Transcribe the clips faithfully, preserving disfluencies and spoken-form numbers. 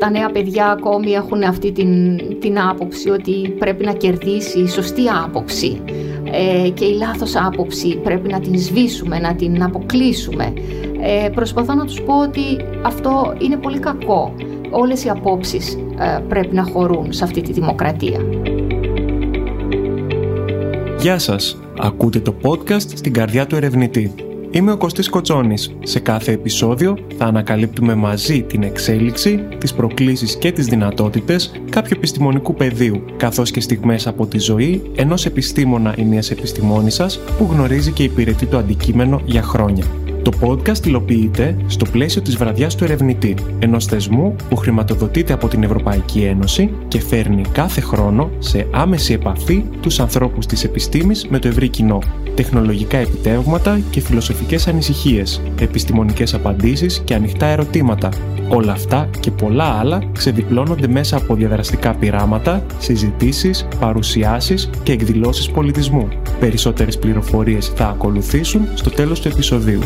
Τα νέα παιδιά ακόμη έχουν αυτή την, την άποψη ότι πρέπει να κερδίσει η σωστή άποψη ε, και η λάθος άποψη πρέπει να την σβήσουμε, να την αποκλείσουμε. Ε, προσπαθώ να τους πω ότι αυτό είναι πολύ κακό. Όλες οι απόψεις ε, πρέπει να χωρούν σε αυτή τη δημοκρατία. Γεια σας. Ακούτε το podcast «Στην Καρδιά του Ερευνητή». Είμαι ο Κωστής Κοτσόνης. Σε κάθε επεισόδιο θα ανακαλύπτουμε μαζί την εξέλιξη, τις προκλήσεις και τις δυνατότητες κάποιου επιστημονικού πεδίου, καθώς και στιγμές από τη ζωή ενός επιστήμονα ή μιας επιστημόνισσας που γνωρίζει και υπηρετεί το αντικείμενο για χρόνια. Το podcast υλοποιείται στο πλαίσιο της Βραδιάς του Ερευνητή, ενός θεσμού που χρηματοδοτείται από την Ευρωπαϊκή Ένωση και φέρνει κάθε χρόνο σε άμεση επαφή τους ανθρώπους της επιστήμης με το ευρύ κοινό. Τεχνολογικά επιτεύγματα και φιλοσοφικές ανησυχίες, επιστημονικές απαντήσεις και ανοιχτά ερωτήματα. Όλα αυτά και πολλά άλλα ξεδιπλώνονται μέσα από διαδραστικά πειράματα, συζητήσεις, παρουσιάσεις και εκδηλώσεις πολιτισμού. Περισσότερες πληροφορίες θα ακολουθήσουν στο τέλος του επεισοδίου.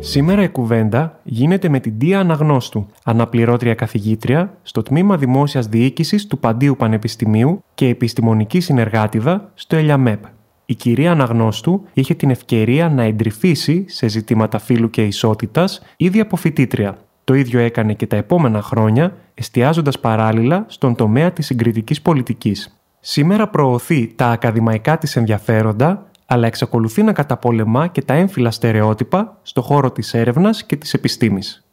Σήμερα η κουβέντα γίνεται με την Ντία Αναγνώστου, αναπληρώτρια καθηγήτρια στο Τμήμα Δημόσιας Διοίκησης του Παντείου Πανεπιστημίου και επιστημονική συνεργάτιδα στο ΕΛΙΑΜΕΠ. Η κυρία Αναγνώστου είχε την ευκαιρία να εντρυφήσει σε ζητήματα φύλου και ισότητας ήδη από φοιτήτρια. Το ίδιο έκανε και τα επόμενα χρόνια, εστιάζοντας παράλληλα στον τομέα της συγκριτικής πολιτικής. Σήμερα προωθεί τα ακαδημαϊκά της ενδιαφέροντα, αλλά εξακολουθεί να καταπολεμά και τα έμφυλα στερεότυπα στο χώρο της έρευνας και της επιστήμης.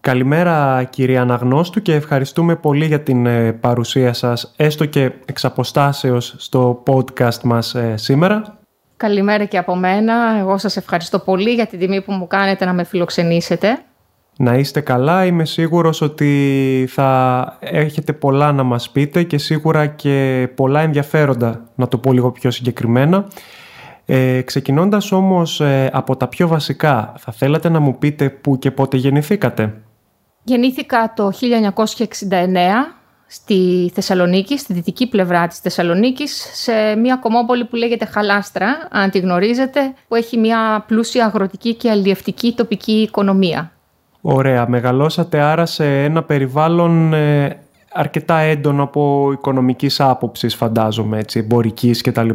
Καλημέρα κυρία Αναγνώστου και ευχαριστούμε πολύ για την παρουσία σας, έστω και εξ αποστάσεως, στο podcast μας ε, σήμερα. Καλημέρα και από μένα. Εγώ σας ευχαριστώ πολύ για την τιμή που μου κάνετε να με φιλοξενήσετε. Να είστε καλά. Είμαι σίγουρος ότι θα έχετε πολλά να μας πείτε και σίγουρα και πολλά ενδιαφέροντα, να το πω λίγο πιο συγκεκριμένα. Ε, ξεκινώντας όμως ε, από τα πιο βασικά, θα θέλατε να μου πείτε πού και πότε γεννηθήκατε? Γεννήθηκα το χίλια εννιακόσια εξήντα εννέα στη Θεσσαλονίκη, στη δυτική πλευρά της Θεσσαλονίκης, σε μια κομμόπολη που λέγεται Χαλάστρα, αν τη γνωρίζετε, που έχει μια πλούσια αγροτική και αλλιευτική τοπική οικονομία. Ωραία, μεγαλώσατε άρα σε ένα περιβάλλον ε, αρκετά έντονο από οικονομικής άποψης, φαντάζομαι, έτσι, εμπορικής κτλ.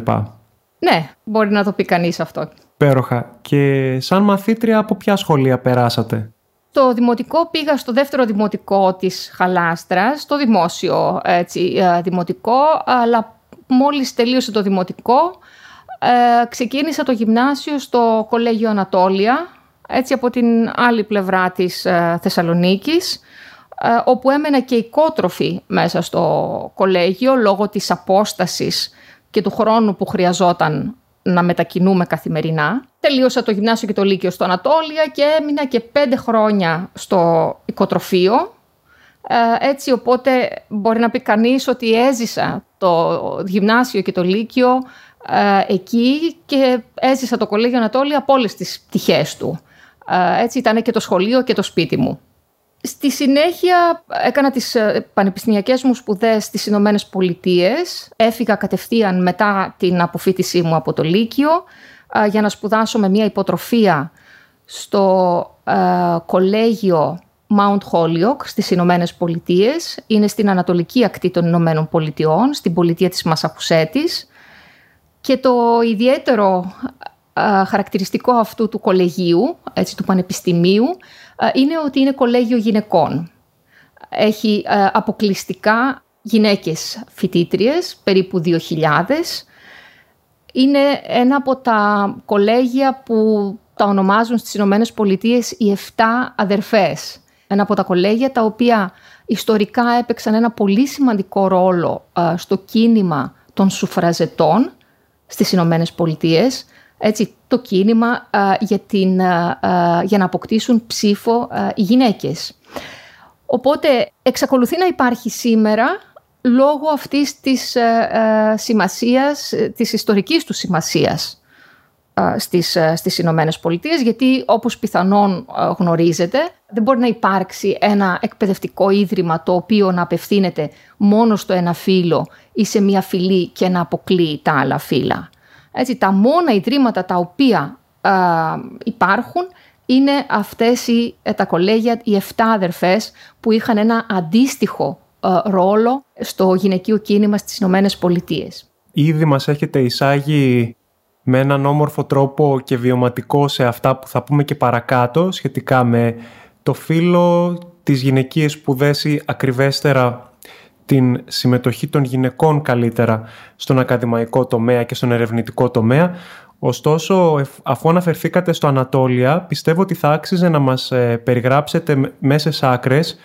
Ναι, μπορεί να το πει κανείς αυτό. Πέροχα. Και σαν μαθήτρια από ποια σχολεία περάσατε? Το δημοτικό πήγα στο δεύτερο δημοτικό της Χαλάστρας, στο δημόσιο έτσι, δημοτικό, αλλά μόλις τελείωσε το δημοτικό, ε, ξεκίνησα το γυμνάσιο στο κολέγιο Ανατολία, έτσι από την άλλη πλευρά της ε, Θεσσαλονίκης, ε, όπου έμενα και οικότροφη μέσα στο κολέγιο, λόγω της απόστασης και του χρόνου που χρειαζόταν να μετακινούμε καθημερινά. Τελείωσα το γυμνάσιο και το λύκειο στο Ανατόλια και έμεινα και πέντε χρόνια στο οικοτροφείο. Έτσι, οπότε μπορεί να πει κανείς ότι έζησα το γυμνάσιο και το λύκειο εκεί και έζησα το κολέγιο Ανατόλια από όλες τις πτυχές του. Έτσι ήταν και το σχολείο και το σπίτι μου. Στη συνέχεια έκανα τις πανεπιστημιακές μου σπουδές στις Ηνωμένες Πολιτείες. Έφυγα κατευθείαν μετά την αποφοίτησή μου από το Λύκειο για να σπουδάσω με μια υποτροφία στο ε, κολέγιο Mount Holyoke στις Ηνωμένες Πολιτείες. Είναι στην ανατολική ακτή των Ηνωμένων Πολιτειών, στην πολιτεία της Μασαχουσέτης. Και το ιδιαίτερο ε, χαρακτηριστικό αυτού του κολεγίου, έτσι, του πανεπιστημίου, είναι ότι είναι κολέγιο γυναικών. Έχει ε, αποκλειστικά γυναίκες φοιτήτριες, περίπου δύο χιλιάδες. Είναι ένα από τα κολέγια που τα ονομάζουν στις Ηνωμένες Πολιτείες οι εφτά αδερφές. Ένα από τα κολέγια τα οποία ιστορικά έπαιξαν ένα πολύ σημαντικό ρόλο ε, στο κίνημα των σουφραζετών στις Ηνωμένες Πολιτείες. Έτσι, το κίνημα α, για, την, α, α, για να αποκτήσουν ψήφο α, οι γυναίκες. Οπότε εξακολουθεί να υπάρχει σήμερα λόγω αυτής της α, α, σημασίας, της ιστορικής του σημασίας α, στις, α, στις Ηνωμένες Πολιτείες, γιατί όπως πιθανόν α, γνωρίζετε δεν μπορεί να υπάρξει ένα εκπαιδευτικό ίδρυμα το οποίο να απευθύνεται μόνο στο ένα φύλο ή σε μία φυλή και να αποκλείει τα άλλα φύλα. Έτσι, τα μόνα ιδρύματα τα οποία α, υπάρχουν είναι αυτές οι, τα κολέγια, οι εφτά αδερφές που είχαν ένα αντίστοιχο ε, ρόλο στο γυναικείο κίνημα στις Ηνωμένες Πολιτείες. Ήδη μας έχετε εισάγει με έναν όμορφο τρόπο και βιωματικό σε αυτά που θα πούμε και παρακάτω σχετικά με το φύλο, τις γυναικείες σπουδές ή ακριβέστερα την συμμετοχή των γυναικών καλύτερα στον ακαδημαϊκό τομέα και στον ερευνητικό τομέα. Ωστόσο, αφού αναφερθήκατε στο Ανατόλια, πιστεύω ότι θα άξιζε να μας περιγράψετε μέσα σε άκρες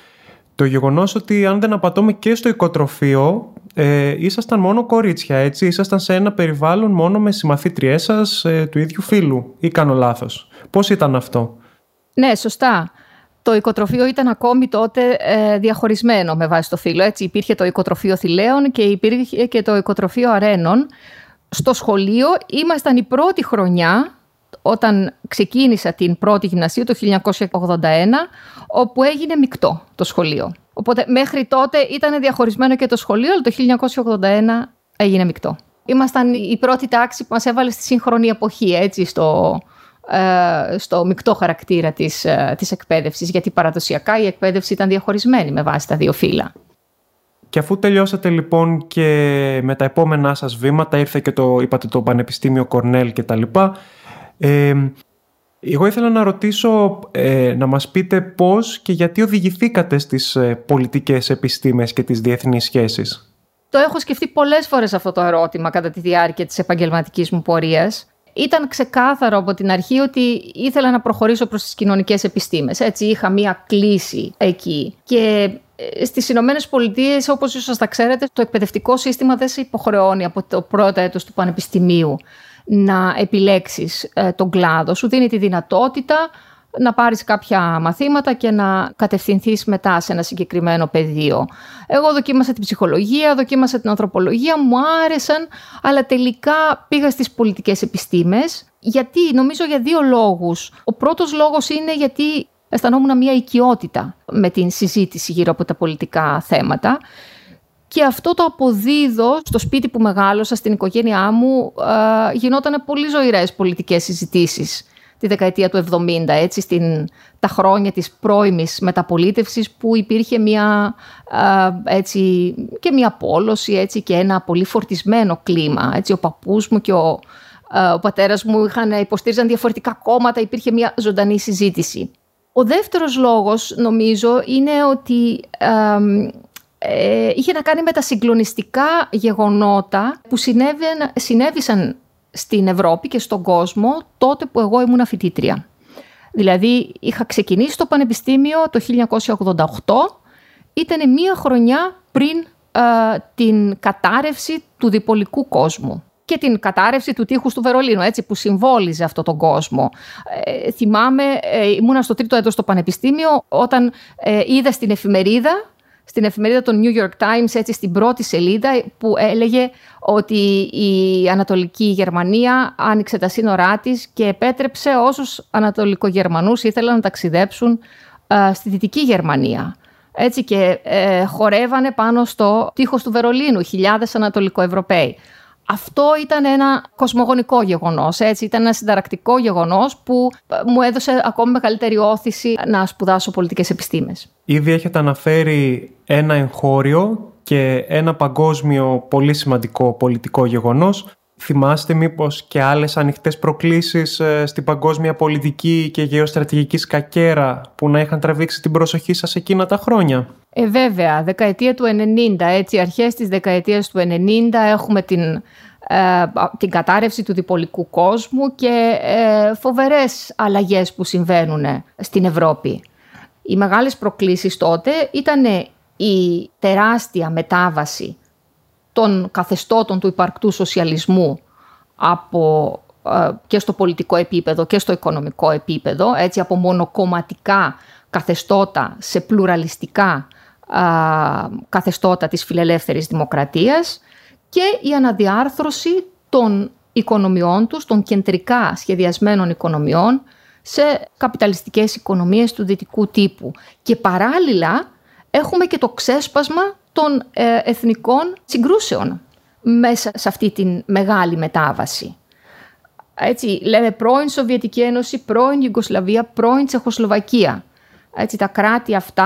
το γεγονός ότι, αν δεν απατώμε, και στο οικοτροφείο ε, ήσασταν μόνο κορίτσια, έτσι, ήσασταν σε ένα περιβάλλον μόνο με συμμαθήτριές σας ε, του ίδιου φύλου, ή κάνω λάθος. Πώς ήταν αυτό? Ναι, σωστά. Το οικοτροφείο ήταν ακόμη τότε ε, διαχωρισμένο με βάση το φύλο. Έτσι, υπήρχε το οικοτροφείο Θηλαίων και υπήρχε και το οικοτροφείο Αρένων. Στο σχολείο ήμασταν η πρώτη χρονιά, όταν ξεκίνησα την πρώτη γυμνασίου το χίλια εννιακόσια ογδόντα ένα, όπου έγινε μεικτό το σχολείο. Οπότε μέχρι τότε ήταν διαχωρισμένο και το σχολείο, αλλά το χίλια εννιακόσια ογδόντα ένα έγινε μεικτό. Ήμασταν η πρώτη τάξη που μας έβαλε στη σύγχρονη εποχή, έτσι, στο... στο μεικτό χαρακτήρα της, της εκπαίδευσης, γιατί παραδοσιακά η εκπαίδευση ήταν διαχωρισμένη με βάση τα δύο φύλα. Και αφού τελειώσατε λοιπόν και με τα επόμενά σας βήματα, ήρθε και το, είπατε, το Πανεπιστήμιο Κορνέλ και τα λοιπά, ε, εγώ ήθελα να ρωτήσω ε, να μας πείτε πώς και γιατί οδηγηθήκατε στις πολιτικές επιστήμες και τις διεθνείς σχέσεις. Το έχω σκεφτεί πολλές φορές αυτό το ερώτημα κατά τη διάρκεια της επαγγελματικής μου πορείας. Ήταν ξεκάθαρο από την αρχή ότι ήθελα να προχωρήσω προς τις κοινωνικές επιστήμες. Έτσι, είχα μία κλίση εκεί. Και στις Ηνωμένες Πολιτείες, όπως ίσως τα ξέρετε, το εκπαιδευτικό σύστημα δεν σε υποχρεώνει από το πρώτο έτος του πανεπιστημίου να επιλέξεις τον κλάδο. Σου δίνει τη δυνατότητα να πάρεις κάποια μαθήματα και να κατευθυνθείς μετά σε ένα συγκεκριμένο πεδίο. Εγώ δοκίμασα την ψυχολογία, δοκίμασα την ανθρωπολογία, μου άρεσαν, αλλά τελικά πήγα στις πολιτικές επιστήμες, γιατί νομίζω για δύο λόγους. Ο πρώτος λόγος είναι γιατί αισθανόμουν μια οικειότητα με την συζήτηση γύρω από τα πολιτικά θέματα. Και αυτό το αποδίδω στο σπίτι που μεγάλωσα, στην οικογένειά μου, ε, γινόταν πολύ ζωηρές πολιτικές συζητήσεις. Τη δεκαετία του εβδομήντα, έτσι, στην, τα χρόνια της πρώιμης μεταπολίτευσης που υπήρχε μια, α, έτσι, και μια πόλωση, έτσι, και ένα πολύ φορτισμένο κλίμα. Έτσι, ο παππούς μου και ο, α, ο πατέρας μου είχαν, υποστήριζαν διαφορετικά κόμματα, υπήρχε μια ζωντανή συζήτηση. Ο δεύτερος λόγος, νομίζω, είναι ότι α, ε, είχε να κάνει με τα συγκλονιστικά γεγονότα που συνέβησαν στην Ευρώπη και στον κόσμο τότε που εγώ ήμουν φοιτήτρια. Δηλαδή είχα ξεκινήσει το πανεπιστήμιο το χίλια εννιακόσια ογδόντα οκτώ, ήταν μία χρονιά πριν ε, την κατάρρευση του διπολικού κόσμου και την κατάρρευση του τείχους του Βερολίνου, έτσι, που συμβόλιζε αυτόν τον κόσμο. Ε, θυμάμαι, ε, ήμουνα στο τρίτο έτος στο πανεπιστήμιο όταν ε, είδα στην εφημερίδα Στην εφημερίδα των New York Times, έτσι, στην πρώτη σελίδα, που έλεγε ότι η Ανατολική Γερμανία άνοιξε τα σύνορά της και επέτρεψε όσους Ανατολικογερμανούς ήθελαν να ταξιδέψουν α, στη Δυτική Γερμανία. Έτσι, και ε, χορεύανε πάνω στο τείχος του Βερολίνου χιλιάδες Ανατολικοευρωπαίοι. Αυτό ήταν ένα κοσμογονικό γεγονός, έτσι, ήταν ένα συνταρακτικό γεγονός που μου έδωσε ακόμη μεγαλύτερη όθηση να σπουδάσω πολιτικές επιστήμες. Ήδη έχετε αναφέρει ένα εγχώριο και ένα παγκόσμιο πολύ σημαντικό πολιτικό γεγονός. Θυμάστε μήπως και άλλες ανοιχτές προκλήσεις στην παγκόσμια πολιτική και γεωστρατηγική σκακέρα που να είχαν τραβήξει την προσοχή σας εκείνα τα χρόνια? Ε, βέβαια, δεκαετία του ενενήντα, έτσι, αρχές της δεκαετίας του ενενήντα έχουμε την, ε, την κατάρρευση του διπολικού κόσμου και ε, φοβερές αλλαγές που συμβαίνουν στην Ευρώπη. Οι μεγάλες προκλήσεις τότε ήταν η τεράστια μετάβαση των καθεστώτων του υπαρκτού σοσιαλισμού από, ε, και στο πολιτικό επίπεδο και στο οικονομικό επίπεδο, έτσι, από μονοκομματικά καθεστώτα σε πλουραλιστικά α, καθεστώτα της φιλελεύθερης δημοκρατίας και η αναδιάρθρωση των οικονομιών τους, των κεντρικά σχεδιασμένων οικονομιών σε καπιταλιστικές οικονομίες του δυτικού τύπου. Και παράλληλα έχουμε και το ξέσπασμα των ε, εθνικών συγκρούσεων μέσα σε αυτή τη μεγάλη μετάβαση. Έτσι, λέμε πρώην Σοβιετική Ένωση, πρώην Ιουγκοσλαβία, πρώην Τσεχοσλοβακία. Έτσι, τα κράτη αυτά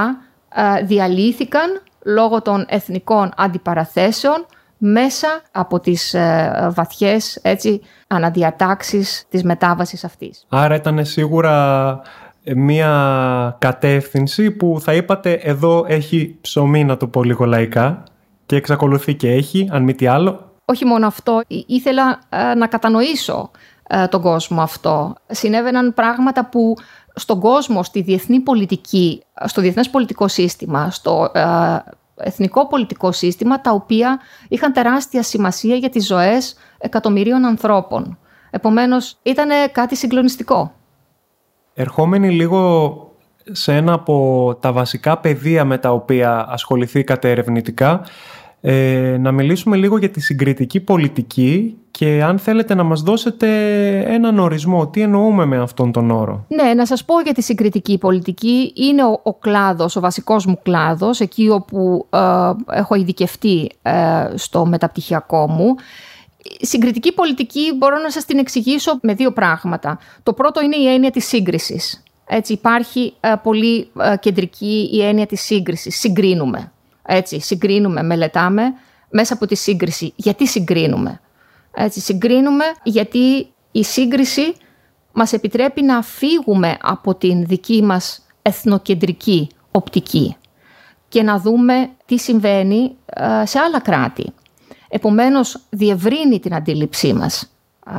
α, διαλύθηκαν λόγω των εθνικών αντιπαραθέσεων μέσα από τις ε, βαθιές έτσι, αναδιατάξεις της μετάβασης αυτής. Άρα ήταν σίγουρα μία κατεύθυνση που θα είπατε εδώ έχει ψωμί, να το πω λίγο λαϊκά, και εξακολουθεί και έχει, αν μη τι άλλο. Όχι μόνο αυτό, ήθελα ε, να κατανοήσω ε, τον κόσμο αυτό. Συνέβαιναν πράγματα που στον κόσμο, στη διεθνή πολιτική, στο διεθνές πολιτικό σύστημα, στο ε, εθνικό πολιτικό σύστημα, τα οποία είχαν τεράστια σημασία για τις ζωές εκατομμυρίων ανθρώπων. Επομένως, ήταν κάτι συγκλονιστικό. Ερχόμενοι λίγο σε ένα από τα βασικά πεδία με τα οποία ασχοληθήκατε ερευνητικά, ε, να μιλήσουμε λίγο για τη συγκριτική πολιτική και αν θέλετε να μας δώσετε έναν ορισμό, τι εννοούμε με αυτόν τον όρο. Ναι, να σας πω για τη συγκριτική πολιτική. Είναι ο, ο κλάδος, ο βασικός μου κλάδος, εκεί όπου ε, έχω ειδικευτεί ε, στο μεταπτυχιακό μου. Συγκριτική πολιτική μπορώ να σας την εξηγήσω με δύο πράγματα. Το πρώτο είναι η έννοια της σύγκρισης. Έτσι, υπάρχει ε, πολύ ε, κεντρική η έννοια της σύγκρισης. Συγκρίνουμε. Έτσι, συγκρίνουμε, μελετάμε μέσα από τη σύγκριση. Γιατί συγκρίνουμε. Έτσι, συγκρίνουμε γιατί η σύγκριση μας επιτρέπει να φύγουμε από την δική μας εθνοκεντρική οπτική και να δούμε τι συμβαίνει σε άλλα κράτη. Επομένως, διευρύνει την αντίληψή μας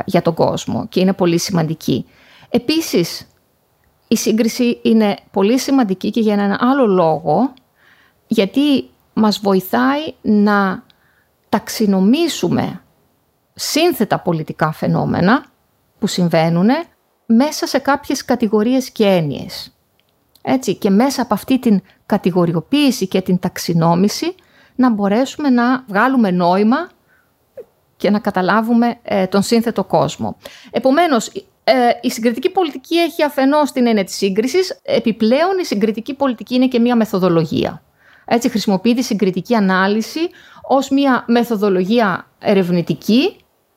για τον κόσμο και είναι πολύ σημαντική. Επίσης, η σύγκριση είναι πολύ σημαντική και για έναν άλλο λόγο, γιατί μας βοηθάει να ταξινομήσουμε σύνθετα πολιτικά φαινόμενα που συμβαίνουν μέσα σε κάποιες κατηγορίες και έννοιες. Έτσι, και μέσα από αυτή την κατηγοριοποίηση και την ταξινόμηση να μπορέσουμε να βγάλουμε νόημα και να καταλάβουμε ε, τον σύνθετο κόσμο. Επομένως, ε, η συγκριτική πολιτική έχει αφενός την έννοια της σύγκρισης, επιπλέον η συγκριτική πολιτική είναι και μια μεθοδολογία. Έτσι, χρησιμοποιεί τη συγκριτική ανάλυση ως μια μεθοδολογία ερευνητική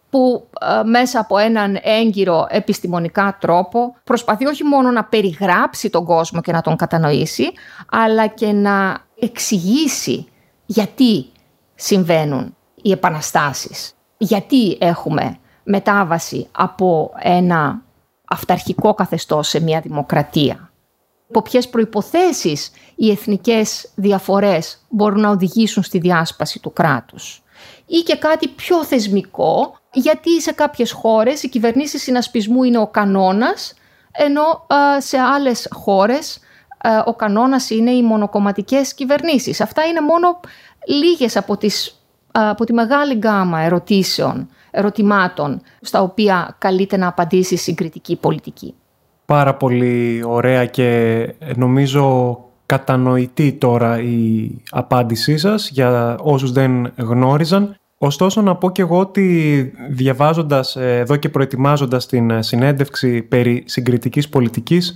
που ε, μέσα από έναν έγκυρο επιστημονικά τρόπο προσπαθεί όχι μόνο να περιγράψει τον κόσμο και να τον κατανοήσει, αλλά και να εξηγήσει γιατί συμβαίνουν οι επαναστάσεις, γιατί έχουμε μετάβαση από ένα αυταρχικό καθεστώς σε μια δημοκρατία. Από ποιες προϋποθέσεις οι εθνικές διαφορές μπορούν να οδηγήσουν στη διάσπαση του κράτους. Ή και κάτι πιο θεσμικό, γιατί σε κάποιες χώρες οι κυβερνήσεις συνασπισμού είναι ο κανόνας, ενώ ε, σε άλλες χώρες ε, ο κανόνας είναι οι μονοκομματικές κυβερνήσεις. Αυτά είναι μόνο λίγες από, τις, ε, από τη μεγάλη γκάμα ερωτήσεων, ερωτημάτων, στα οποία καλείται να απαντήσει η συγκριτική πολιτική. Πάρα πολύ ωραία και νομίζω κατανοητή τώρα η απάντησή σας για όσους δεν γνώριζαν. Ωστόσο να πω και εγώ ότι διαβάζοντας εδώ και προετοιμάζοντας την συνέντευξη περί συγκριτικής πολιτικής,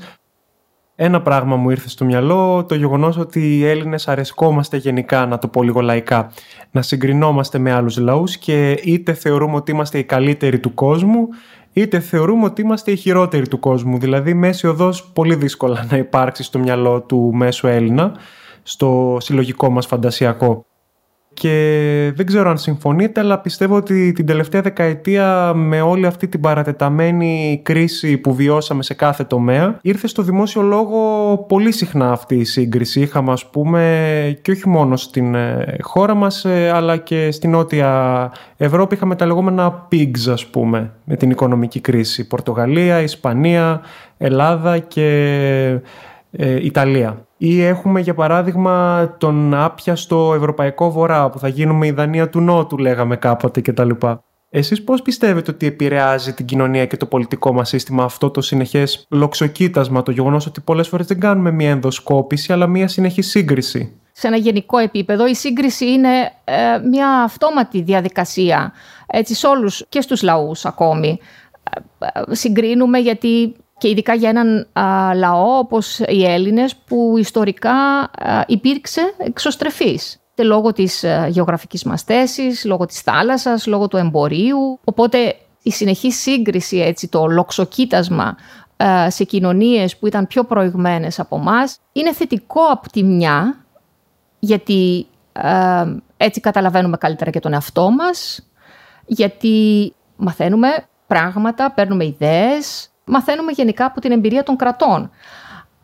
ένα πράγμα μου ήρθε στο μυαλό, το γεγονός ότι οι Έλληνες αρεσκόμαστε γενικά, να το πω λίγο λαϊκά, να συγκρινόμαστε με άλλους λαούς και είτε θεωρούμε ότι είμαστε οι καλύτεροι του κόσμου, είτε θεωρούμε ότι είμαστε οι χειρότεροι του κόσμου. Δηλαδή, μέση οδός πολύ δύσκολα να υπάρξει στο μυαλό του μέσου Έλληνα, στο συλλογικό μας φαντασιακό. Και δεν ξέρω αν συμφωνείτε, αλλά πιστεύω ότι την τελευταία δεκαετία, με όλη αυτή την παρατεταμένη κρίση που βιώσαμε σε κάθε τομέα, ήρθε στο δημόσιο λόγο πολύ συχνά αυτή η σύγκριση. Είχαμε, ας πούμε, και όχι μόνο στην χώρα μας, αλλά και στην Νότια Ευρώπη, είχαμε τα λεγόμενα pigs, ας πούμε, με την οικονομική κρίση. Πορτογαλία, Ισπανία, Ελλάδα και ε, Ιταλία. Ή έχουμε για παράδειγμα τον άπιαστο Ευρωπαϊκό Βορρά που θα γίνουμε η Δανία του Νότου, λέγαμε κάποτε κτλ. Εσείς πώς πιστεύετε ότι επηρεάζει την κοινωνία και το πολιτικό μας σύστημα αυτό το συνεχές λοξοκοίτασμα, το γεγονός ότι πολλές φορές δεν κάνουμε μία ενδοσκόπηση αλλά μία συνεχή σύγκριση? Σε ένα γενικό επίπεδο η σύγκριση είναι ε, μια αυτόματη διαδικασία, έτσι, σε όλους και στους λαούς ακόμη. Ε, ε, συγκρίνουμε γιατί... Και ειδικά για έναν α, λαό όπως οι Έλληνες που ιστορικά α, υπήρξε εξωστρεφής. Και λόγω της α, γεωγραφικής μας θέσης, λόγω της θάλασσας, λόγω του εμπορίου. Οπότε η συνεχή σύγκριση, έτσι, το λοξοκοίτασμα σε κοινωνίες που ήταν πιο προηγμένες από μας είναι θετικό από τη μια, γιατί ε, έτσι καταλαβαίνουμε καλύτερα και τον εαυτό μας, γιατί μαθαίνουμε πράγματα, παίρνουμε ιδέες, μαθαίνουμε γενικά από την εμπειρία των κρατών.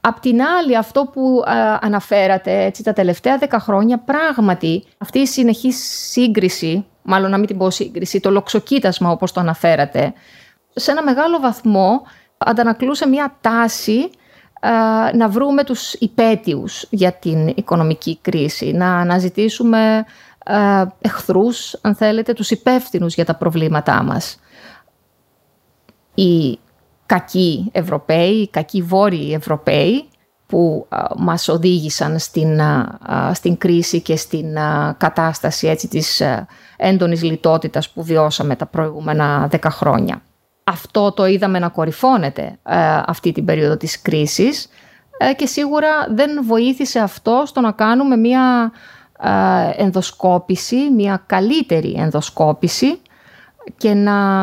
Απ' την άλλη, αυτό που ε, αναφέρατε, έτσι, τα τελευταία δέκα χρόνια, πράγματι αυτή η συνεχή σύγκριση, μάλλον να μην την πω σύγκριση, το λοξοκοίτασμα όπως το αναφέρατε, σε ένα μεγάλο βαθμό αντανακλούσε μια τάση ε, να βρούμε τους υπαίτιους για την οικονομική κρίση, να αναζητήσουμε ε, εχθρούς, αν θέλετε, τους υπεύθυνους για τα προβλήματά μας. Οι κακοί Ευρωπαίοι, οι κακοί Βόρειοι Ευρωπαίοι που ε, μας οδήγησαν στην, ε, στην κρίση και στην ε, κατάσταση, έτσι, της ε, έντονης λιτότητας που βιώσαμε τα προηγούμενα δέκα χρόνια. Αυτό το είδαμε να κορυφώνεται ε, αυτή την περίοδο της κρίσης ε, και σίγουρα δεν βοήθησε αυτό στο να κάνουμε μια ε, ενδοσκόπηση, μια καλύτερη ενδοσκόπηση και να,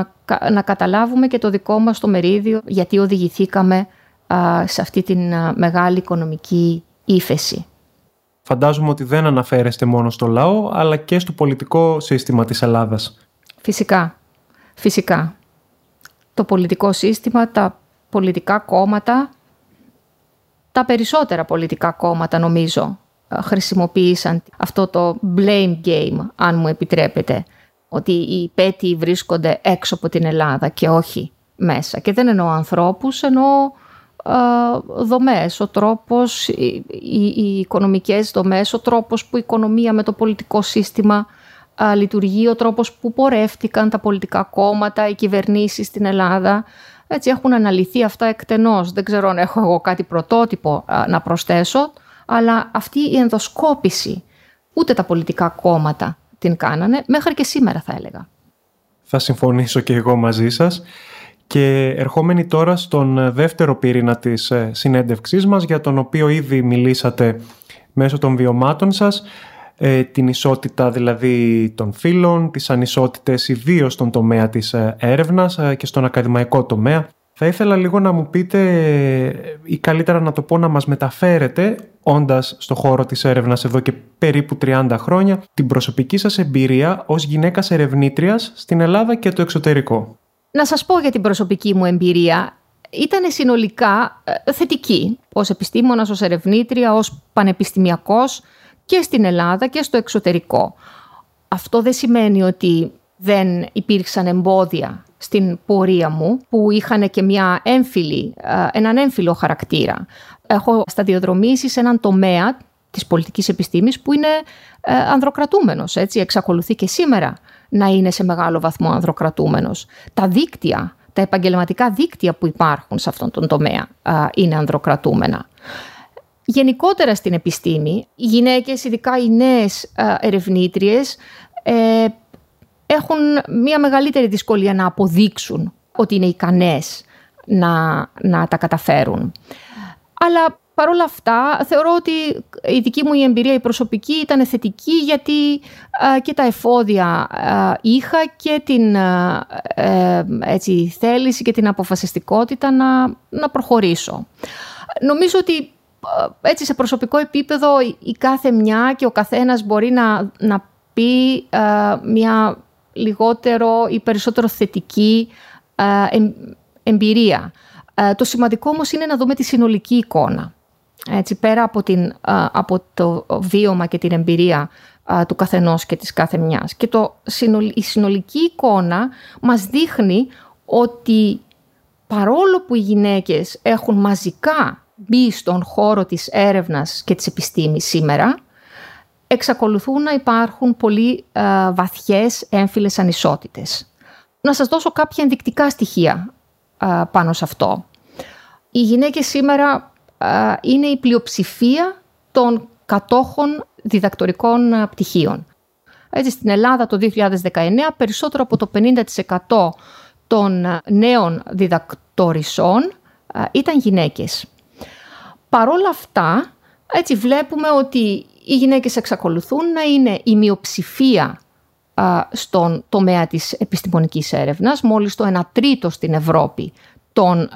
να καταλάβουμε και το δικό μας το μερίδιο γιατί οδηγηθήκαμε ε, σε αυτή την ε, μεγάλη οικονομική ύφεση. Φαντάζομαι ότι δεν αναφέρεστε μόνο στο λαό αλλά και στο πολιτικό σύστημα της Ελλάδας. Φυσικά, φυσικά. Το πολιτικό σύστημα, τα πολιτικά κόμματα, τα περισσότερα πολιτικά κόμματα νομίζω χρησιμοποίησαν αυτό το blame game, αν μου επιτρέπετε, ότι οι υπαίτιοι βρίσκονται έξω από την Ελλάδα και όχι μέσα. Και δεν εννοώ ανθρώπους, εννοώ ε, δομές, ο τρόπος, οι, οι, οι οικονομικές δομές, ο τρόπος που η οικονομία με το πολιτικό σύστημα λειτουργεί, ο τρόπος που πορεύτηκαν τα πολιτικά κόμματα, οι κυβερνήσεις στην Ελλάδα. Έτσι έχουν αναλυθεί αυτά εκτενώς. Δεν ξέρω αν έχω εγώ κάτι πρωτότυπο να προσθέσω, αλλά αυτή η ενδοσκόπηση ούτε τα πολιτικά κόμματα την κάνανε, μέχρι και σήμερα θα έλεγα. Θα συμφωνήσω και εγώ μαζί σας. Και ερχόμενοι τώρα στον δεύτερο πυρήνα της συνέντευξής μας, για τον οποίο ήδη μιλήσατε μέσω των βιωμάτων σας, την ισότητα δηλαδή των φύλων, τις ανισότητες ιδίως στον τομέα της έρευνας και στον ακαδημαϊκό τομέα. Θα ήθελα λίγο να μου πείτε, ή καλύτερα να το πω να μας μεταφέρετε, όντας στο χώρο της έρευνας εδώ και περίπου τριάντα χρόνια, την προσωπική σας εμπειρία ως γυναίκας ερευνήτριας στην Ελλάδα και το εξωτερικό. Να σας πω για την προσωπική μου εμπειρία. Ήταν συνολικά θετική ως επιστήμονας, ως ερευνήτρια, ως πανεπιστημιακός, και στην Ελλάδα και στο εξωτερικό. Αυτό δεν σημαίνει ότι δεν υπήρξαν εμπόδια στην πορεία μου, που είχαν και μια έμφυλη, έναν έμφυλο χαρακτήρα. Έχω σταδιοδρομήσει σε έναν τομέα της πολιτικής επιστήμης που είναι ανδροκρατούμενος, έτσι, εξακολουθεί και σήμερα να είναι σε μεγάλο βαθμό ανδροκρατούμενος. Τα δίκτυα, τα επαγγελματικά δίκτυα που υπάρχουν σε αυτόν τον τομέα είναι ανδροκρατούμενα. Γενικότερα στην επιστήμη, οι γυναίκες, ειδικά οι νέες ερευνήτριες, ε, έχουν μια μεγαλύτερη δυσκολία να αποδείξουν ότι είναι ικανές να, να τα καταφέρουν. Αλλά παρόλα αυτά θεωρώ ότι η δική μου η εμπειρία, η προσωπική, ήταν θετική, γιατί ε, και τα εφόδια ε, είχα και την ε, έτσι, θέληση και την αποφασιστικότητα να, να προχωρήσω. Νομίζω ότι έτσι σε προσωπικό επίπεδο η κάθε μια και ο καθένας μπορεί να, να πει ε, μια λιγότερο ή περισσότερο θετική ε, εμ, εμπειρία. Ε, το σημαντικό όμως είναι να δούμε τη συνολική εικόνα. Έτσι, πέρα από, την, ε, από το βίωμα και την εμπειρία ε, του καθενός και της κάθε μιας. Και το, η συνολική εικόνα μας δείχνει ότι παρόλο που οι γυναίκες έχουν μαζικά μπει στον χώρο της έρευνας και της επιστήμης σήμερα, εξακολουθούν να υπάρχουν πολύ ε, βαθιές έμφυλες ανισότητες. Να σας δώσω κάποια ενδεικτικά στοιχεία ε, πάνω σε αυτό. Οι γυναίκες σήμερα ε, είναι η πλειοψηφία των κατόχων διδακτορικών πτυχίων. Έτσι, στην Ελλάδα το δύο χιλιάδες δεκαεννέα περισσότερο από το πενήντα τοις εκατό των νέων διδακτορισών ε, ήταν γυναίκες. Παρ' όλα αυτά, έτσι βλέπουμε ότι οι γυναίκες εξακολουθούν να είναι η μειοψηφία στον τομέα της επιστημονικής έρευνας. Μόλις το ένα τρίτο στην Ευρώπη των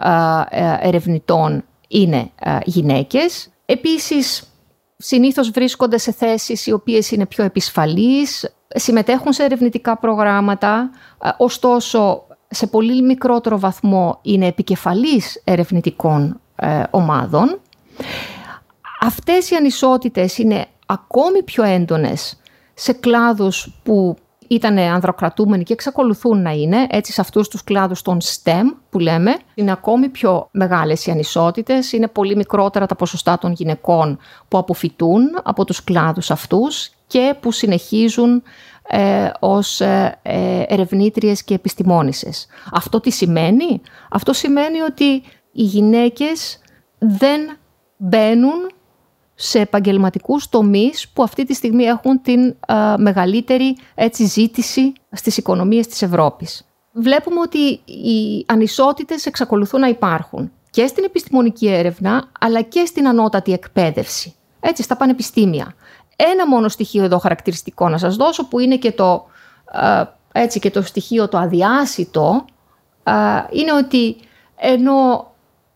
ερευνητών είναι γυναίκες. Επίσης, συνήθως βρίσκονται σε θέσεις οι οποίες είναι πιο επισφαλείς, συμμετέχουν σε ερευνητικά προγράμματα, ωστόσο σε πολύ μικρότερο βαθμό είναι επικεφαλής ερευνητικών ε, ομάδων. Αυτές οι ανισότητες είναι ακόμη πιο έντονες σε κλάδους που ήταν ανδροκρατούμενοι και εξακολουθούν να είναι, έτσι σε αυτούς τους κλάδους των STEM που λέμε. Είναι ακόμη πιο μεγάλες οι ανισότητες, είναι πολύ μικρότερα τα ποσοστά των γυναικών που αποφυτούν από τους κλάδους αυτούς και που συνεχίζουν ε, ως ε, ε, ερευνήτριες και επιστημόνισσες. Αυτό τι σημαίνει? Αυτό σημαίνει ότι οι γυναίκες δεν μπαίνουν σε επαγγελματικούς τομείς που αυτή τη στιγμή έχουν την ε, μεγαλύτερη έτσι, ζήτηση στις οικονομίες της Ευρώπης. Βλέπουμε ότι οι ανισότητες εξακολουθούν να υπάρχουν και στην επιστημονική έρευνα, αλλά και στην ανώτατη εκπαίδευση, έτσι, στα πανεπιστήμια. Ένα μόνο στοιχείο εδώ χαρακτηριστικό να σας δώσω, που είναι και το, έτσι, και το στοιχείο το αδιάσιτο, είναι ότι ενώ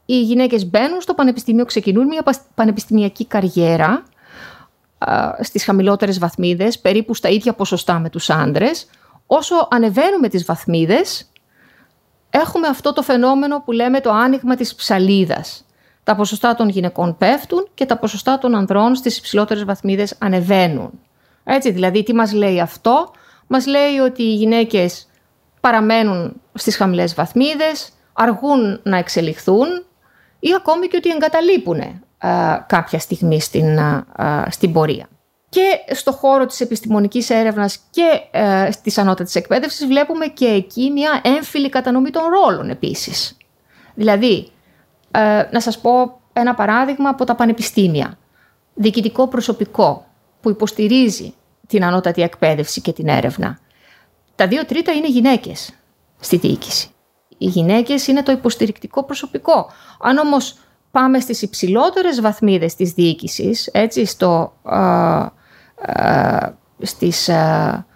οι γυναίκες μπαίνουν στο πανεπιστήμιο, ξεκινούν μια πανεπιστημιακή καριέρα στις χαμηλότερες βαθμίδες, περίπου στα ίδια ποσοστά με τους άντρες, όσο ανεβαίνουμε τις βαθμίδες, έχουμε αυτό το φαινόμενο που λέμε το άνοιγμα της ψαλίδας. Τα ποσοστά των γυναικών πέφτουν και τα ποσοστά των ανδρών στις υψηλότερες βαθμίδες ανεβαίνουν. Έτσι, δηλαδή, τι μας λέει αυτό? Μας λέει ότι οι γυναίκες παραμένουν στις χαμηλές βαθμίδες, αργούν να εξελιχθούν ή ακόμη και ότι εγκαταλείπουν ε, κάποια στιγμή στην, ε, στην πορεία. Και στο χώρο της επιστημονικής έρευνας και ε, της ανώτατης εκπαίδευσης βλέπουμε και εκεί μια έμφυλη κατανομή των ρόλων επίσης. Δηλαδή, Ε, να σας πω ένα παράδειγμα από τα πανεπιστήμια. Διοικητικό προσωπικό που υποστηρίζει την ανώτατη εκπαίδευση και την έρευνα. Τα δύο τρίτα είναι γυναίκες στη διοίκηση. Οι γυναίκες είναι το υποστηρικτικό προσωπικό. Αν όμως πάμε στις υψηλότερες βαθμίδες της διοίκησης, έτσι, στο, ε, ε, στις, ε,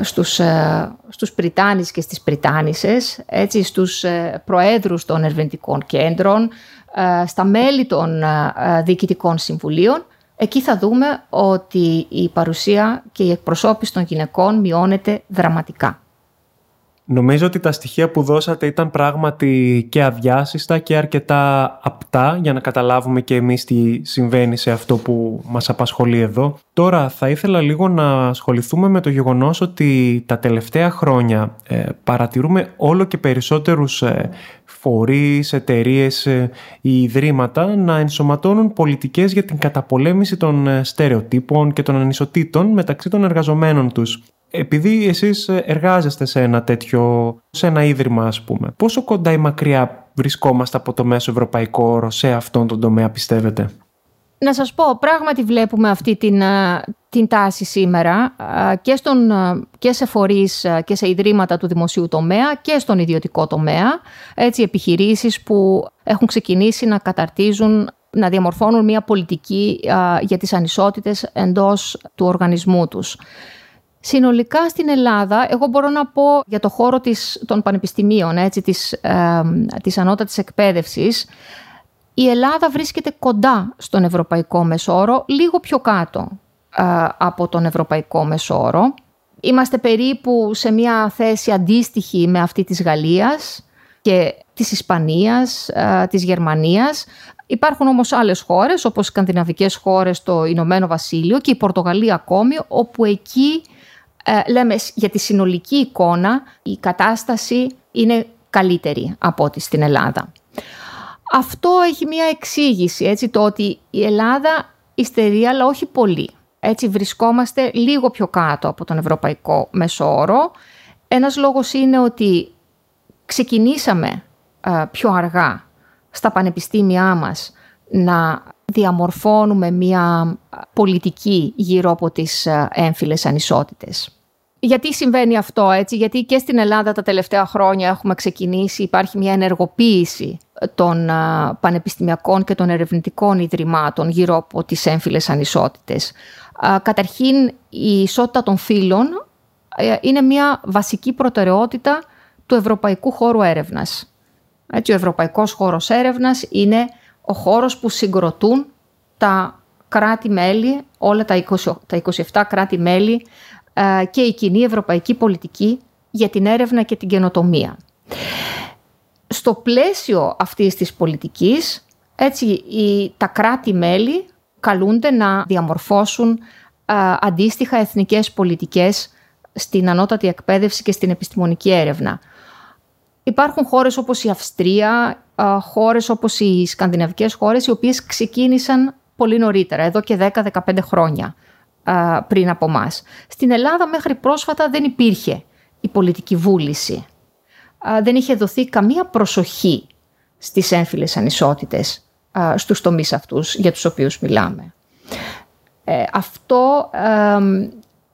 στους, ε, στους Πριτάνης και στις Πριτάνισσες, έτσι, στους ε, προέδρους των ερευνητικών κέντρων, ε, στα μέλη των ε, διοικητικών συμβουλίων, εκεί θα δούμε ότι η παρουσία και η εκπροσώπηση των γυναικών μειώνεται δραματικά. Νομίζω ότι τα στοιχεία που δώσατε ήταν πράγματι και αδιάσυστα και αρκετά απτά για να καταλάβουμε και εμείς τι συμβαίνει σε αυτό που μας απασχολεί εδώ. Τώρα θα ήθελα λίγο να ασχοληθούμε με το γεγονός ότι τα τελευταία χρόνια ε, παρατηρούμε όλο και περισσότερους ε, φορείς, εταιρείες ε, ή ιδρύματα να ενσωματώνουν πολιτικές για την καταπολέμηση των ε, στερεοτύπων και των ανισοτήτων μεταξύ των εργαζομένων τους. Επειδή εσείς εργάζεστε σε ένα τέτοιο, σε ένα ίδρυμα ας πούμε, πόσο κοντά ή μακριά βρισκόμαστε από το μέσο ευρωπαϊκό όρο σε αυτόν τον τομέα πιστεύετε? Να σας πω, πράγματι βλέπουμε αυτή την, την τάση σήμερα και, στον, και σε φορείς και σε ιδρύματα του δημοσίου τομέα και στον ιδιωτικό τομέα. Έτσι, επιχειρήσεις που έχουν ξεκινήσει να καταρτίζουν, να διαμορφώνουν μια πολιτική για τις ανισότητες εντός του οργανισμού τους. Συνολικά στην Ελλάδα, εγώ μπορώ να πω για το χώρο της, των πανεπιστημίων, έτσι, της, ε, της ανώτατης εκπαίδευσης, η Ελλάδα βρίσκεται κοντά στον ευρωπαϊκό μεσόρο, λίγο πιο κάτω ε, από τον ευρωπαϊκό μεσόρο. Είμαστε περίπου σε μια θέση αντίστοιχη με αυτή της Γαλλίας και της Ισπανίας, ε, της Γερμανίας. Υπάρχουν όμως άλλες χώρες, όπως οι σκανδιναβικές χώρες, το Ηνωμένο Βασίλειο και η Πορτογαλία ακόμη, όπου εκεί... Ε, λέμε για τη συνολική εικόνα η κατάσταση είναι καλύτερη από ό,τι στην Ελλάδα. Αυτό έχει μια εξήγηση, έτσι, το ότι η Ελλάδα υστερεί αλλά όχι πολύ. Έτσι, βρισκόμαστε λίγο πιο κάτω από τον ευρωπαϊκό μεσόωρο. Ένας λόγος είναι ότι ξεκινήσαμε ε, πιο αργά στα πανεπιστήμια μας να διαμορφώνουμε μια πολιτική γύρω από τις έμφυλες ανισότητες. Γιατί συμβαίνει αυτό, έτσι? Γιατί και στην Ελλάδα τα τελευταία χρόνια έχουμε ξεκινήσει, υπάρχει μια ενεργοποίηση των πανεπιστημιακών και των ερευνητικών ιδρυμάτων γύρω από τις έμφυλες ανισότητες. Καταρχήν, η ισότητα των φύλων είναι μια βασική προτεραιότητα του ευρωπαϊκού χώρου έρευνας. Έτσι, ο ευρωπαϊκός χώρος έρευνας είναι ο χώρος που συγκροτούν τα κράτη-μέλη, όλα τα, είκοσι, τα είκοσι επτά κράτη-μέλη και η κοινή ευρωπαϊκή πολιτική για την έρευνα και την καινοτομία. Στο πλαίσιο αυτής της πολιτικής, έτσι, οι, τα κράτη-μέλη καλούνται να διαμορφώσουν α, αντίστοιχα εθνικές πολιτικές στην ανώτατη εκπαίδευση και στην επιστημονική έρευνα. Υπάρχουν χώρες όπως η Αυστρία, α, χώρες όπως οι σκανδιναβικές χώρες, οι οποίες ξεκίνησαν πολύ νωρίτερα, εδώ και δέκα με δεκαπέντε χρόνια α, πριν από εμάς. Στην Ελλάδα μέχρι πρόσφατα δεν υπήρχε η πολιτική βούληση. Α, δεν είχε δοθεί καμία προσοχή στις έμφυλες ανισότητες α, στους τομείς αυτούς για τους οποίους μιλάμε. Ε, αυτό ε,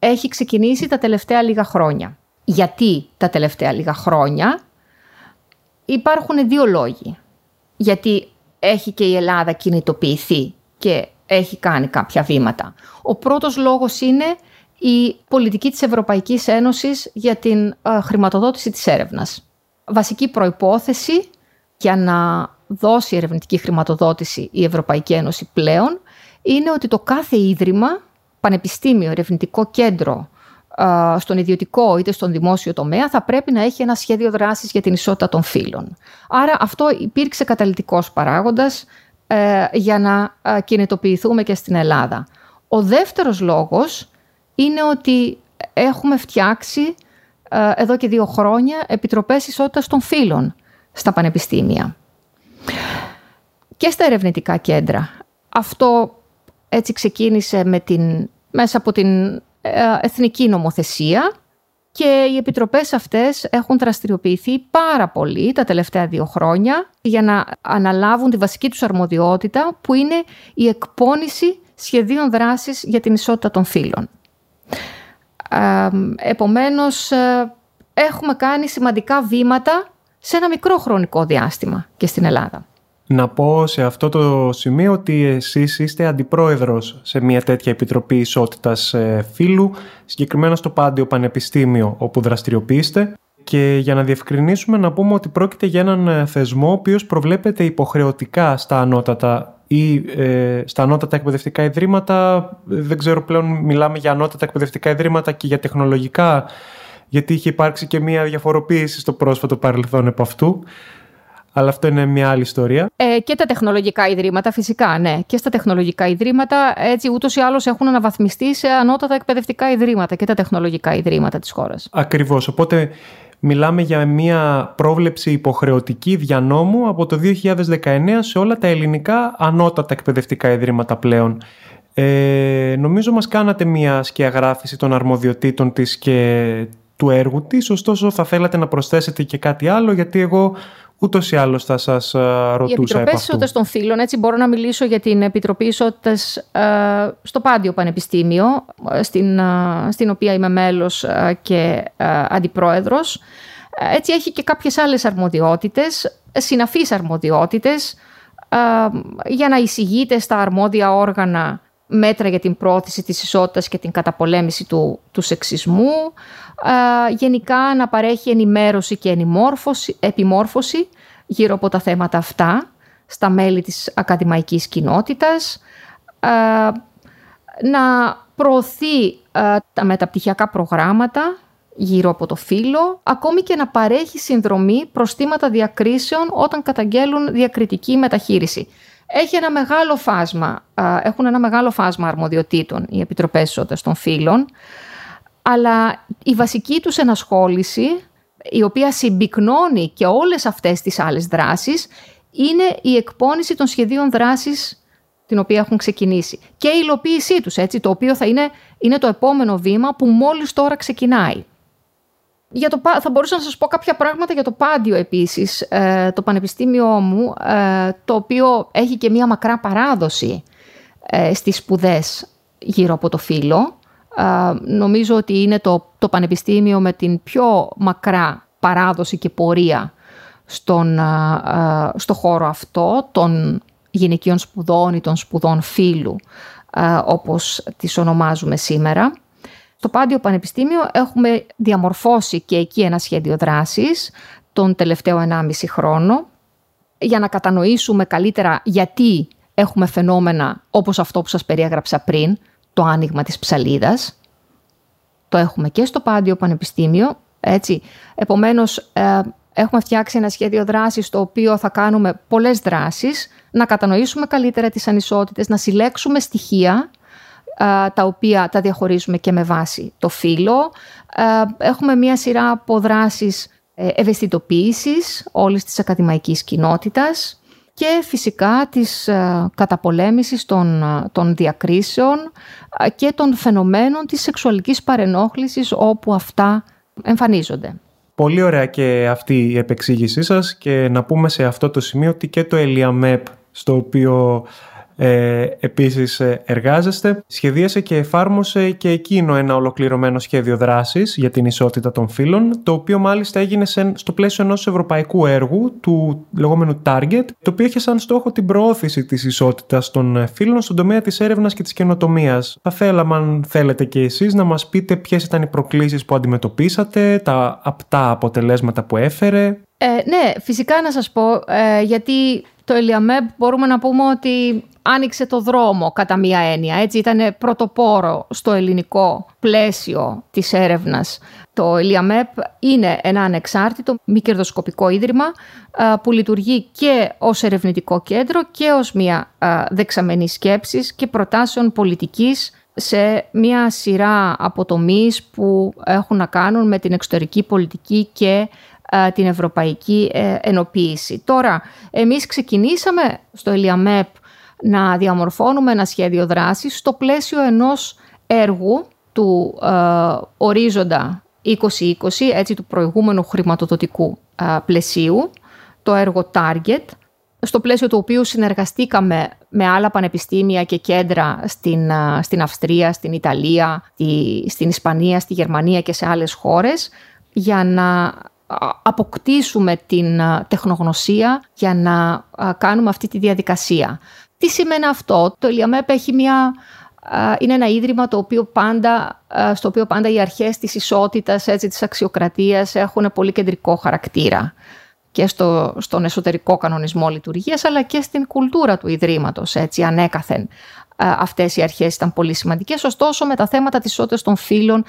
έχει ξεκινήσει τα τελευταία λίγα χρόνια. Γιατί τα τελευταία λίγα χρόνια? Υπάρχουν δύο λόγοι. Γιατί έχει και η Ελλάδα κινητοποιηθεί και έχει κάνει κάποια βήματα. Ο πρώτος λόγος είναι η πολιτική της Ευρωπαϊκής Ένωσης για την ε, χρηματοδότηση της έρευνας. Βασική προϋπόθεση για να δώσει ερευνητική χρηματοδότηση η Ευρωπαϊκή Ένωση πλέον είναι ότι το κάθε ίδρυμα, πανεπιστήμιο, ερευνητικό κέντρο, στον ιδιωτικό είτε στον δημόσιο τομέα, θα πρέπει να έχει ένα σχέδιο δράσης για την ισότητα των φύλων. Άρα αυτό υπήρξε καταλυτικός παράγοντας ε, για να κινητοποιηθούμε και στην Ελλάδα. Ο δεύτερος λόγος είναι ότι έχουμε φτιάξει ε, εδώ και δύο χρόνια επιτροπές ισότητας των φύλων στα πανεπιστήμια και στα ερευνητικά κέντρα. Αυτό έτσι ξεκίνησε με την, μέσα από την εθνική νομοθεσία, και οι επιτροπές αυτές έχουν δραστηριοποιηθεί πάρα πολύ τα τελευταία δύο χρόνια για να αναλάβουν τη βασική τους αρμοδιότητα, που είναι η εκπόνηση σχεδίων δράσης για την ισότητα των φύλων. Επομένως, έχουμε κάνει σημαντικά βήματα σε ένα μικρό χρονικό διάστημα και στην Ελλάδα. Να πω σε αυτό το σημείο ότι εσείς είστε αντιπρόεδρος σε μια τέτοια επιτροπή ισότητας φύλου, συγκεκριμένα στο Παντείο Πανεπιστήμιο όπου δραστηριοποιείστε. Και για να διευκρινίσουμε, να πούμε ότι πρόκειται για έναν θεσμό ο οποίος προβλέπεται υποχρεωτικά στα ανώτατα ή ε, στα ανώτατα εκπαιδευτικά ιδρύματα. Δεν ξέρω, πλέον μιλάμε για ανώτατα εκπαιδευτικά ιδρύματα και για τεχνολογικά, γιατί είχε υπάρξει και μια διαφοροποίηση στο πρόσφατο παρελθόν επ' αυτού. Αλλά αυτό είναι μια άλλη ιστορία. Ε, και τα τεχνολογικά ιδρύματα, φυσικά, ναι. Και στα τεχνολογικά ιδρύματα, έτσι, ούτως ή άλλως έχουν αναβαθμιστεί σε ανώτατα εκπαιδευτικά ιδρύματα και τα τεχνολογικά ιδρύματα της χώρας. Ακριβώς. Οπότε μιλάμε για μια πρόβλεψη υποχρεωτική διανόμου από το δύο χιλιάδες δεκαεννέα σε όλα τα ελληνικά ανώτατα εκπαιδευτικά ιδρύματα πλέον. Ε, νομίζω μας κάνατε μια σκιαγράφηση των αρμοδιοτήτων της και του έργου της. Ωστόσο, θα θέλατε να προσθέσετε και κάτι άλλο, γιατί εγώ ούτως ή άλλως θα σας α, ρωτούσα. Οι Επιτροπές Ισότητας των Φύλων, έτσι μπορώ να μιλήσω για την Επιτροπή Ισότητας ε, στο Παντείο Πανεπιστήμιο, στην, ε, στην οποία είμαι μέλος ε, και ε, αντιπρόεδρος. Έτσι έχει και κάποιες άλλες αρμοδιότητες, συναφείς αρμοδιότητες, ε, για να εισηγείται στα αρμόδια όργανα μέτρα για την πρόθεση της ισότητας και την καταπολέμηση του, του σεξισμού, ε, γενικά να παρέχει ενημέρωση και ενημόρφωση, επιμόρφωση γύρω από τα θέματα αυτά στα μέλη της ακαδημαϊκής κοινότητας, ε, να προωθεί ε, τα μεταπτυχιακά προγράμματα γύρω από το φύλο, ακόμη και να παρέχει συνδρομή προς θύματα διακρίσεων όταν καταγγέλουν διακριτική μεταχείριση. Έχει ένα μεγάλο φάσμα, έχουν ένα μεγάλο φάσμα αρμοδιοτήτων οι Επιτροπές Ισότητας των Φύλων, αλλά η βασική τους ενασχόληση, η οποία συμπυκνώνει και όλες αυτές τις άλλες δράσεις, είναι η εκπόνηση των σχεδίων δράσης την οποία έχουν ξεκινήσει και η υλοποίησή τους, έτσι, το οποίο θα είναι, είναι το επόμενο βήμα που μόλις τώρα ξεκινάει. Για το, θα μπορούσα να σας πω κάποια πράγματα για το Παντείο επίσης, ε, το πανεπιστήμιο μου, ε, το οποίο έχει και μία μακρά παράδοση ε, στις σπουδές γύρω από το φύλο. Ε, νομίζω ότι είναι το, το πανεπιστήμιο με την πιο μακρά παράδοση και πορεία στον, ε, στο χώρο αυτό των γυναικείων σπουδών ή των σπουδών φύλου, ε, όπως τις ονομάζουμε σήμερα. Στο Παντείο Πανεπιστήμιο έχουμε διαμορφώσει και εκεί ένα σχέδιο δράσης τον τελευταίο ενάμιση χρόνο για να κατανοήσουμε καλύτερα γιατί έχουμε φαινόμενα όπως αυτό που σας περιέγραψα πριν, το άνοιγμα της ψαλίδας. Το έχουμε και στο Παντείο Πανεπιστήμιο, έτσι. Επομένως, ε, έχουμε φτιάξει ένα σχέδιο δράσης το οποίο θα κάνουμε πολλές δράσεις, να κατανοήσουμε καλύτερα τις ανισότητες, να συλλέξουμε στοιχεία τα οποία τα διαχωρίζουμε και με βάση το φύλο. Έχουμε μία σειρά από δράσεις ευαισθητοποίησης όλης της ακαδημαϊκής κοινότητας και φυσικά της καταπολέμησης των, των διακρίσεων και των φαινομένων της σεξουαλικής παρενόχλησης όπου αυτά εμφανίζονται. Πολύ ωραία και αυτή η επεξήγησή σας, και να πούμε σε αυτό το σημείο ότι και το ΕΛΙΑΜΕΠ, στο οποίο Ε, επίσης εργάζεστε, σχεδίασε και εφάρμοσε και εκείνο ένα ολοκληρωμένο σχέδιο δράσης για την ισότητα των φύλων, το οποίο μάλιστα έγινε σε, στο πλαίσιο ενός ευρωπαϊκού έργου του λεγόμενου Target, το οποίο είχε σαν στόχο την προώθηση της ισότητας των φύλων στον τομέα της έρευνας και της καινοτομίας. Θα θέλαμε, αν θέλετε και εσείς, να μας πείτε ποιες ήταν οι προκλήσεις που αντιμετωπίσατε, τα απτά αποτελέσματα που έφερε. Ε, ναι, φυσικά να σας πω, ε, γιατί το ΕΛΙΑΜΕΠ μπορούμε να πούμε ότι άνοιξε το δρόμο κατά μία έννοια. Έτσι, ήταν πρωτοπόρο στο ελληνικό πλαίσιο της έρευνας. Το ΕΛΙΑΜΕΠ είναι ένα ανεξάρτητο μη κερδοσκοπικό ίδρυμα που λειτουργεί και ως ερευνητικό κέντρο και ως μία δεξαμενή σκέψης και προτάσεων πολιτικής σε μία σειρά από τομείς που έχουν να κάνουν με την εξωτερική πολιτική και την ευρωπαϊκή ενοποίηση. Τώρα, εμείς ξεκινήσαμε στο ΕΛΙΑΜΕΠ να διαμορφώνουμε ένα σχέδιο δράσης στο πλαίσιο ενός έργου του ε, Ορίζοντα είκοσι είκοσι, έτσι, του προηγούμενου χρηματοδοτικού ε, πλαισίου, το έργο Target, στο πλαίσιο του οποίου συνεργαστήκαμε με άλλα πανεπιστήμια και κέντρα στην, ε, στην Αυστρία, στην Ιταλία, στη, στην Ισπανία, στη Γερμανία και σε άλλες χώρες, για να αποκτήσουμε την ε, τεχνογνωσία, για να ε, κάνουμε αυτή τη διαδικασία. Τι σημαίνει αυτό? Το ΕΛΙΑΜΕΠ έχει μια, είναι ένα ίδρυμα το οποίο πάντα, στο οποίο πάντα οι αρχές της ισότητας, έτσι, της αξιοκρατίας έχουν πολύ κεντρικό χαρακτήρα και στο, στον εσωτερικό κανονισμό λειτουργίας αλλά και στην κουλτούρα του ιδρύματος, έτσι, ανέκαθεν. Αυτές οι αρχές ήταν πολύ σημαντικές, ωστόσο με τα θέματα της ισότητας των φύλων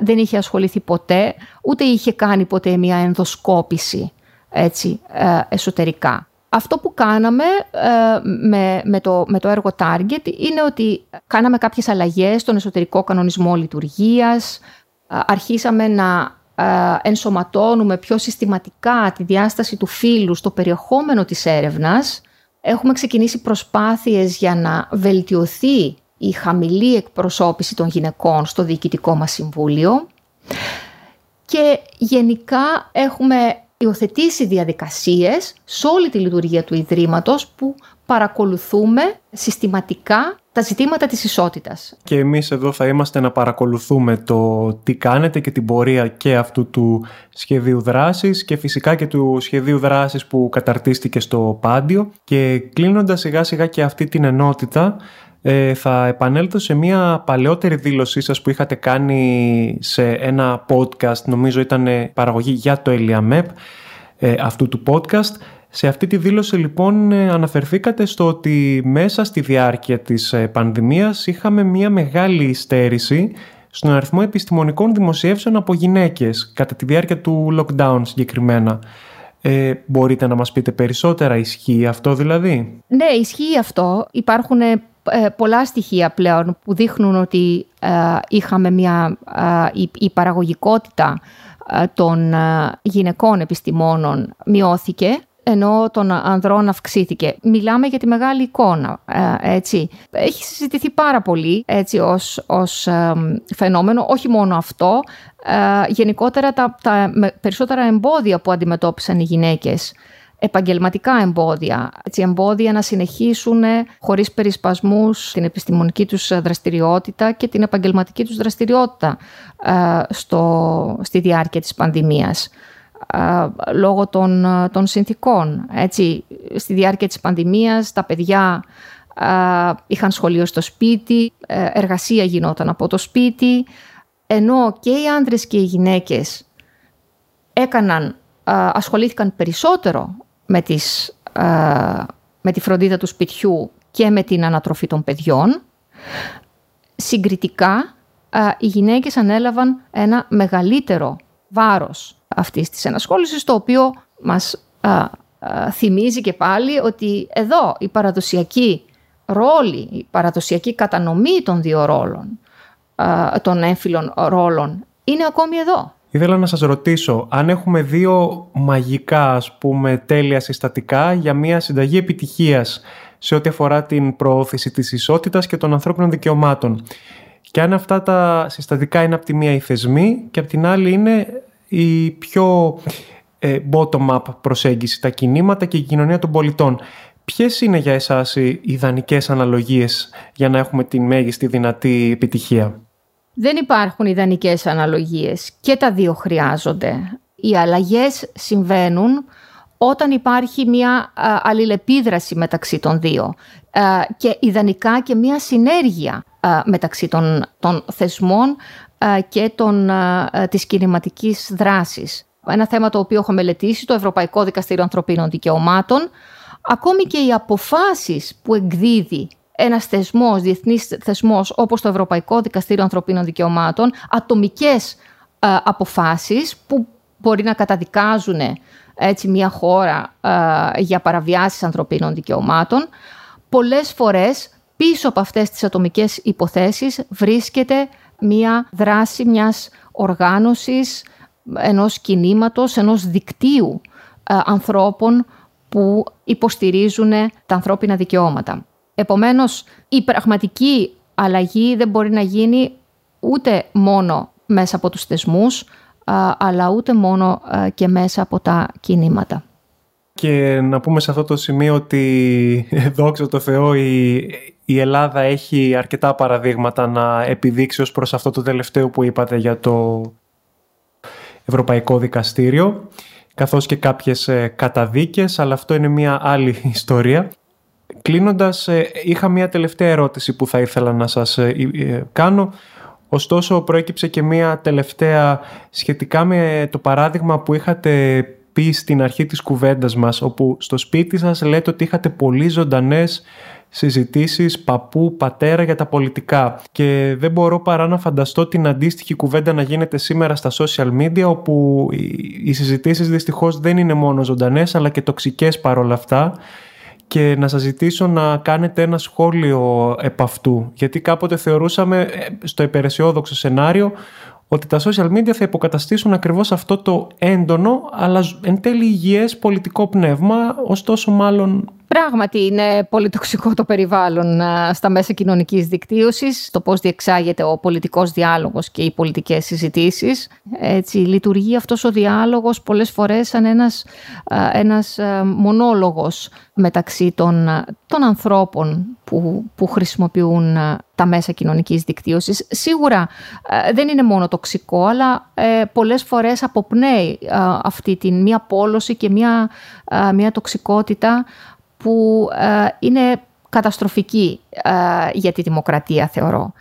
δεν είχε ασχοληθεί ποτέ, ούτε είχε κάνει ποτέ μια ενδοσκόπηση, έτσι, εσωτερικά. Αυτό που κάναμε ε, με, με, το, με το έργο Target είναι ότι κάναμε κάποιες αλλαγές στον εσωτερικό κανονισμό λειτουργίας, ε, αρχίσαμε να ε, ενσωματώνουμε πιο συστηματικά τη διάσταση του φύλου στο περιεχόμενο της έρευνας. Έχουμε ξεκινήσει προσπάθειες για να βελτιωθεί η χαμηλή εκπροσώπηση των γυναικών στο διοικητικό μας συμβούλιο και γενικά έχουμε υιοθετήσει διαδικασίες σε όλη τη λειτουργία του Ιδρύματος που παρακολουθούμε συστηματικά τα ζητήματα της ισότητας. Και εμείς εδώ θα είμαστε να παρακολουθούμε το τι κάνετε και την πορεία και αυτού του σχεδίου δράσης και φυσικά και του σχεδίου δράσης που καταρτίστηκε στο Παντείο. Και κλείνοντας σιγά σιγά και αυτή την ενότητα, θα επανέλθω σε μια παλαιότερη δήλωσή σας που είχατε κάνει σε ένα podcast, νομίζω ήταν παραγωγή για το ΕΛΙΑΜΕΠ αυτού του podcast. Σε αυτή τη δήλωση λοιπόν αναφερθήκατε στο ότι μέσα στη διάρκεια της πανδημίας είχαμε μια μεγάλη υστέρηση στον αριθμό επιστημονικών δημοσιεύσεων από γυναίκες κατά τη διάρκεια του lockdown συγκεκριμένα. Ε, μπορείτε να μας πείτε περισσότερα, ισχύει αυτό δηλαδή? Ναι, ισχύει αυτό. Υπάρχουν πολλά στοιχεία πλέον που δείχνουν ότι ε, είχαμε μια, ε, η, η παραγωγικότητα ε, των ε, γυναικών επιστημόνων μειώθηκε, ενώ των ανδρών αυξήθηκε. Μιλάμε για τη μεγάλη εικόνα, ε, έτσι. Έχει συζητηθεί πάρα πολύ, έτσι, ως, ως ε, φαινόμενο, όχι μόνο αυτό, ε, γενικότερα τα, τα περισσότερα εμπόδια που αντιμετώπισαν οι γυναίκες, επαγγελματικά εμπόδια, έτσι, εμπόδια να συνεχίσουν χωρίς περισπασμούς την επιστημονική τους δραστηριότητα και την επαγγελματική τους δραστηριότητα ε, στο, στη διάρκεια της πανδημίας, ε, λόγω των, των συνθήκων. Έτσι, στη διάρκεια της πανδημίας τα παιδιά ε, είχαν σχολείο στο σπίτι, ε, εργασία γινόταν από το σπίτι, ενώ και οι άντρες και οι γυναίκες έκαναν, ασχολήθηκαν περισσότερο με, τις, με τη φροντίδα του σπιτιού και με την ανατροφή των παιδιών, συγκριτικά οι γυναίκες ανέλαβαν ένα μεγαλύτερο βάρος αυτής της ενασχόλησης, το οποίο μας θυμίζει και πάλι ότι εδώ η παραδοσιακή ρόλη, η παραδοσιακή κατανομή των δύο ρόλων, των έμφυλων ρόλων, είναι ακόμη εδώ. Ήθελα να σας ρωτήσω, αν έχουμε δύο μαγικά, ας πούμε, τέλεια συστατικά για μια συνταγή επιτυχίας σε ό,τι αφορά την προώθηση της ισότητας και των ανθρώπινων δικαιωμάτων, και αν αυτά τα συστατικά είναι από τη μία οι θεσμοί και από την άλλη είναι η πιο ε, bottom-up προσέγγιση, τα κινήματα και η κοινωνία των πολιτών, ποιες είναι για εσάς οι ιδανικές αναλογίες για να έχουμε τη μέγιστη δυνατή επιτυχία? Δεν υπάρχουν ιδανικές αναλογίες. Και τα δύο χρειάζονται. Οι αλλαγές συμβαίνουν όταν υπάρχει μια αλληλεπίδραση μεταξύ των δύο και ιδανικά και μια συνέργεια μεταξύ των, των θεσμών και των, της κινηματικής δράσης. Ένα θέμα το οποίο έχω μελετήσει, το Ευρωπαϊκό Δικαστήριο Ανθρωπίνων Δικαιωμάτων, ακόμη και οι αποφάσεις που εκδίδει ένας θεσμός, διεθνής θεσμός όπως το Ευρωπαϊκό Δικαστήριο Ανθρωπίνων Δικαιωμάτων, ατομικές α, αποφάσεις που μπορεί να καταδικάζουν έτσι, μια χώρα α, για παραβιάσεις ανθρωπίνων δικαιωμάτων, πολλές φορές πίσω από αυτές τις ατομικές υποθέσεις βρίσκεται μια δράση μιας οργάνωσης, ενός κινήματος, ενός δικτύου α, ανθρώπων που υποστηρίζουν τα ανθρώπινα δικαιώματα. Επομένως, η πραγματική αλλαγή δεν μπορεί να γίνει ούτε μόνο μέσα από τους θεσμούς, αλλά ούτε μόνο και μέσα από τα κινήματα. Και να πούμε σε αυτό το σημείο ότι, δόξα τω Θεώ, η, η Ελλάδα έχει αρκετά παραδείγματα να επιδείξει ως προς αυτό το τελευταίο που είπατε για το Ευρωπαϊκό Δικαστήριο, καθώς και κάποιες καταδίκες, αλλά αυτό είναι μια άλλη ιστορία. Κλείνοντας, είχα μια τελευταία ερώτηση που θα ήθελα να σας κάνω. Ωστόσο, προέκυψε και μια τελευταία σχετικά με το παράδειγμα που είχατε πει στην αρχή της κουβέντας μας, όπου στο σπίτι σας λέτε ότι είχατε πολύ ζωντανές συζητήσεις παππού, πατέρα για τα πολιτικά. Και δεν μπορώ παρά να φανταστώ την αντίστοιχη κουβέντα να γίνεται σήμερα στα social media, όπου οι συζητήσεις δυστυχώς δεν είναι μόνο ζωντανές, αλλά και τοξικές παρόλα αυτά. Και να σας ζητήσω να κάνετε ένα σχόλιο επ' αυτού. Γιατί κάποτε θεωρούσαμε στο υπεραισιόδοξο σενάριο ότι τα social media θα υποκαταστήσουν ακριβώς αυτό το έντονο, αλλά εν τέλει υγιές πολιτικό πνεύμα, ωστόσο μάλλον... Πράγματι είναι πολύ τοξικό το περιβάλλον στα μέσα κοινωνικής δικτύωσης, το πώς διεξάγεται ο πολιτικός διάλογος και οι πολιτικές συζητήσεις. Έτσι, λειτουργεί αυτός ο διάλογος πολλές φορές σαν ένας, ένας μονόλογος μεταξύ των, των ανθρώπων που, που χρησιμοποιούν τα μέσα κοινωνικής δικτύωσης. Σίγουρα δεν είναι μόνο τοξικό, αλλά πολλές φορές αποπνέει αυτή την μία πόλωση και μία, μία τοξικότητα που είναι καταστροφική για τη δημοκρατία, θεωρώ.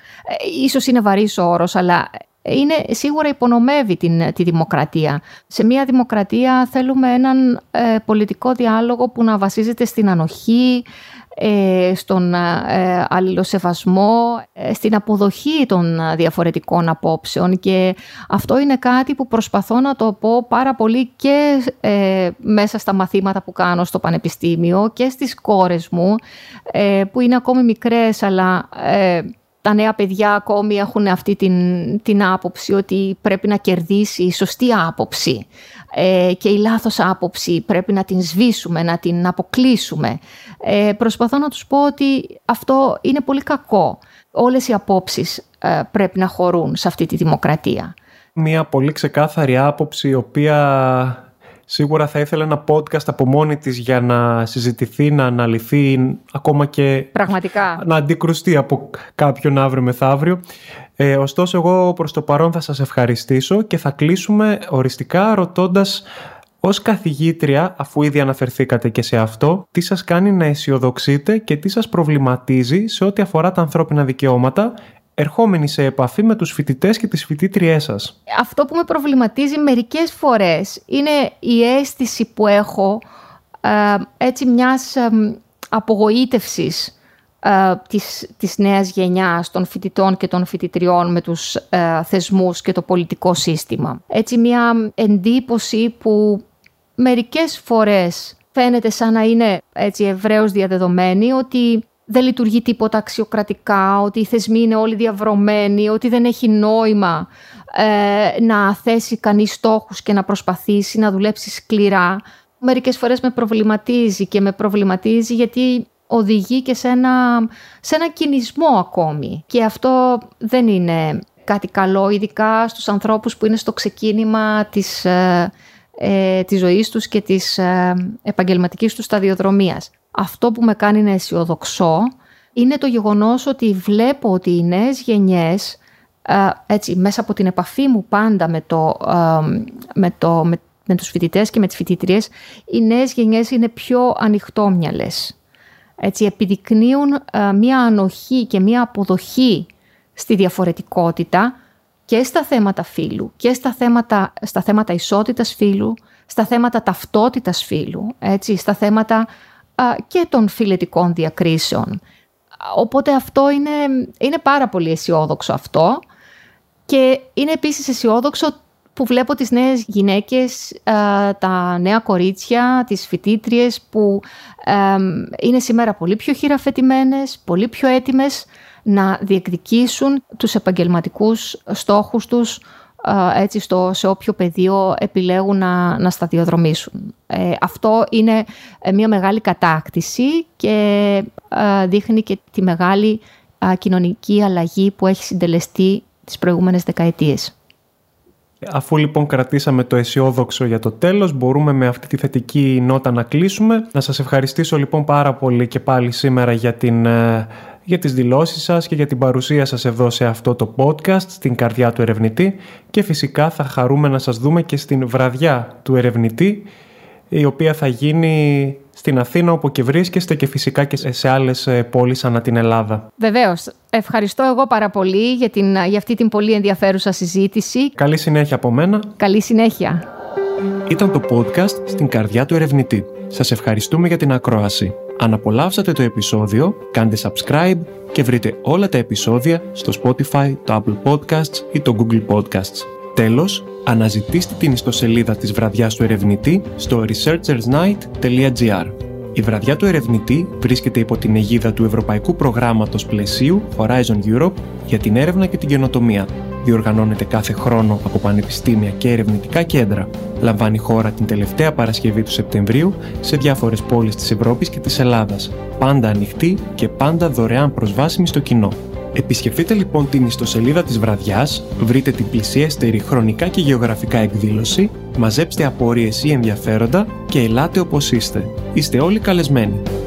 Ίσως είναι βαρύς ο όρος, αλλά είναι, σίγουρα υπονομεύει την, τη δημοκρατία. Σε μια δημοκρατία θέλουμε έναν ε, πολιτικό διάλογο που να βασίζεται στην ανοχή, ε, στον ε, αλληλοσεβασμό, ε, στην αποδοχή των διαφορετικών απόψεων, και αυτό είναι κάτι που προσπαθώ να το πω πάρα πολύ και ε, μέσα στα μαθήματα που κάνω στο Πανεπιστήμιο και στις κόρες μου, ε, που είναι ακόμη μικρές, αλλά... Ε, τα νέα παιδιά ακόμη έχουν αυτή την, την άποψη ότι πρέπει να κερδίσει η σωστή άποψη ε, και η λάθος άποψη πρέπει να την σβήσουμε, να την αποκλείσουμε. Ε, προσπαθώ να τους πω ότι αυτό είναι πολύ κακό. Όλες οι απόψεις ε, πρέπει να χωρούν σε αυτή τη δημοκρατία. Μια πολύ ξεκάθαρη άποψη, η οποία... Σίγουρα θα ήθελα ένα podcast από μόνη της για να συζητηθεί, να αναλυθεί, ακόμα και πραγματικά να αντικρουστεί από κάποιον αύριο μεθαύριο. Ε, ωστόσο, εγώ προς το παρόν θα σας ευχαριστήσω και θα κλείσουμε οριστικά ρωτώντας, ως καθηγήτρια, αφού ήδη αναφερθήκατε και σε αυτό, τι σας κάνει να αισιοδοξείτε και τι σας προβληματίζει σε ό,τι αφορά τα ανθρώπινα δικαιώματα, ερχόμενοι σε επαφή με τους φοιτητές και τις φοιτήτριές σας. Αυτό που με προβληματίζει μερικές φορές είναι η αίσθηση που έχω ε, έτσι μιας ε, απογοήτευσης ε, της, της νέας γενιάς των φοιτητών και των φοιτητριών με τους ε, θεσμούς και το πολιτικό σύστημα. Έτσι μια εντύπωση που μερικές φορές φαίνεται σαν να είναι έτσι ευρέως διαδεδομένη, ότι δεν λειτουργεί τίποτα αξιοκρατικά, ότι οι θεσμοί είναι όλοι διαβρωμένοι, ότι δεν έχει νόημα ε, να θέσει κανείς στόχους και να προσπαθήσει να δουλέψει σκληρά. Μερικές φορές με προβληματίζει και με προβληματίζει γιατί οδηγεί και σε ένα, σε ένα κινησμό ακόμη. Και αυτό δεν είναι κάτι καλό, ειδικά στους ανθρώπους που είναι στο ξεκίνημα της, ε, ε, της ζωής τους και της ε, επαγγελματικής τους σταδιοδρομίας. Αυτό που με κάνει να αισιοδοξώ είναι το γεγονός ότι βλέπω ότι οι νέες γενιές, έτσι, μέσα από την επαφή μου πάντα με, το, με, το, με, με τους φοιτητές και με τις φοιτητρίες, οι νέες γενιές είναι πιο ανοιχτόμυαλες. Έτσι, επιδεικνύουν μία ανοχή και μία αποδοχή στη διαφορετικότητα και στα θέματα φύλου και στα θέματα, στα θέματα ισότητας φύλου, στα θέματα ταυτότητας φύλου, έτσι, στα θέματα και των φιλετικών διακρίσεων. Οπότε αυτό είναι, είναι πάρα πολύ αισιόδοξο αυτό, και είναι επίσης αισιόδοξο που βλέπω τις νέες γυναίκες, τα νέα κορίτσια, τις φοιτήτριες που είναι σήμερα πολύ πιο χειραφετημένες, πολύ πιο έτοιμες να διεκδικήσουν τους επαγγελματικούς στόχους τους, έτσι, στο, σε όποιο πεδίο επιλέγουν να, να σταδιοδρομήσουν. Ε, αυτό είναι μια μεγάλη κατάκτηση και ε, δείχνει και τη μεγάλη ε, κοινωνική αλλαγή που έχει συντελεστεί τις προηγούμενες δεκαετίες. Αφού λοιπόν κρατήσαμε το αισιόδοξο για το τέλος, μπορούμε με αυτή τη θετική νότα να κλείσουμε. Να σας ευχαριστήσω λοιπόν πάρα πολύ και πάλι σήμερα για την... Ε, για τις δηλώσεις σας και για την παρουσία σας εδώ σε αυτό το podcast, στην Καρδιά του Ερευνητή, και φυσικά θα χαρούμε να σας δούμε και στην Βραδιά του Ερευνητή, η οποία θα γίνει στην Αθήνα, όπου και βρίσκεστε, και φυσικά και σε άλλες πόλεις ανά την Ελλάδα. Βεβαίως. Ευχαριστώ εγώ πάρα πολύ για, την, για αυτή την πολύ ενδιαφέρουσα συζήτηση. Καλή συνέχεια από μένα. Καλή συνέχεια. Ήταν το podcast στην Καρδιά του Ερευνητή. Σας ευχαριστούμε για την ακρόαση. Αν απολαύσατε το επεισόδιο, κάντε subscribe και βρείτε όλα τα επεισόδια στο Spotify, το Apple Podcasts ή το Google Podcasts. Τέλος, αναζητήστε την ιστοσελίδα της Βραδιάς του Ερευνητή στο researchers night dot g r. Η Βραδιά του Ερευνητή βρίσκεται υπό την αιγίδα του Ευρωπαϊκού Προγράμματος Πλαισίου Horizon Europe για την έρευνα και την καινοτομία. Διοργανώνεται κάθε χρόνο από πανεπιστήμια και ερευνητικά κέντρα. Λαμβάνει χώρα την τελευταία Παρασκευή του Σεπτεμβρίου σε διάφορες πόλεις της Ευρώπης και της Ελλάδας. Πάντα ανοιχτή και πάντα δωρεάν προσβάσιμη στο κοινό. Επισκεφτείτε λοιπόν την ιστοσελίδα της Βραδιάς, βρείτε την πλησιέστερη χρονικά και γεωγραφικά εκδήλωση, μαζέψτε απορίες ή ενδιαφέροντα και ελάτε όπως είστε. Είστε όλοι καλεσμένοι.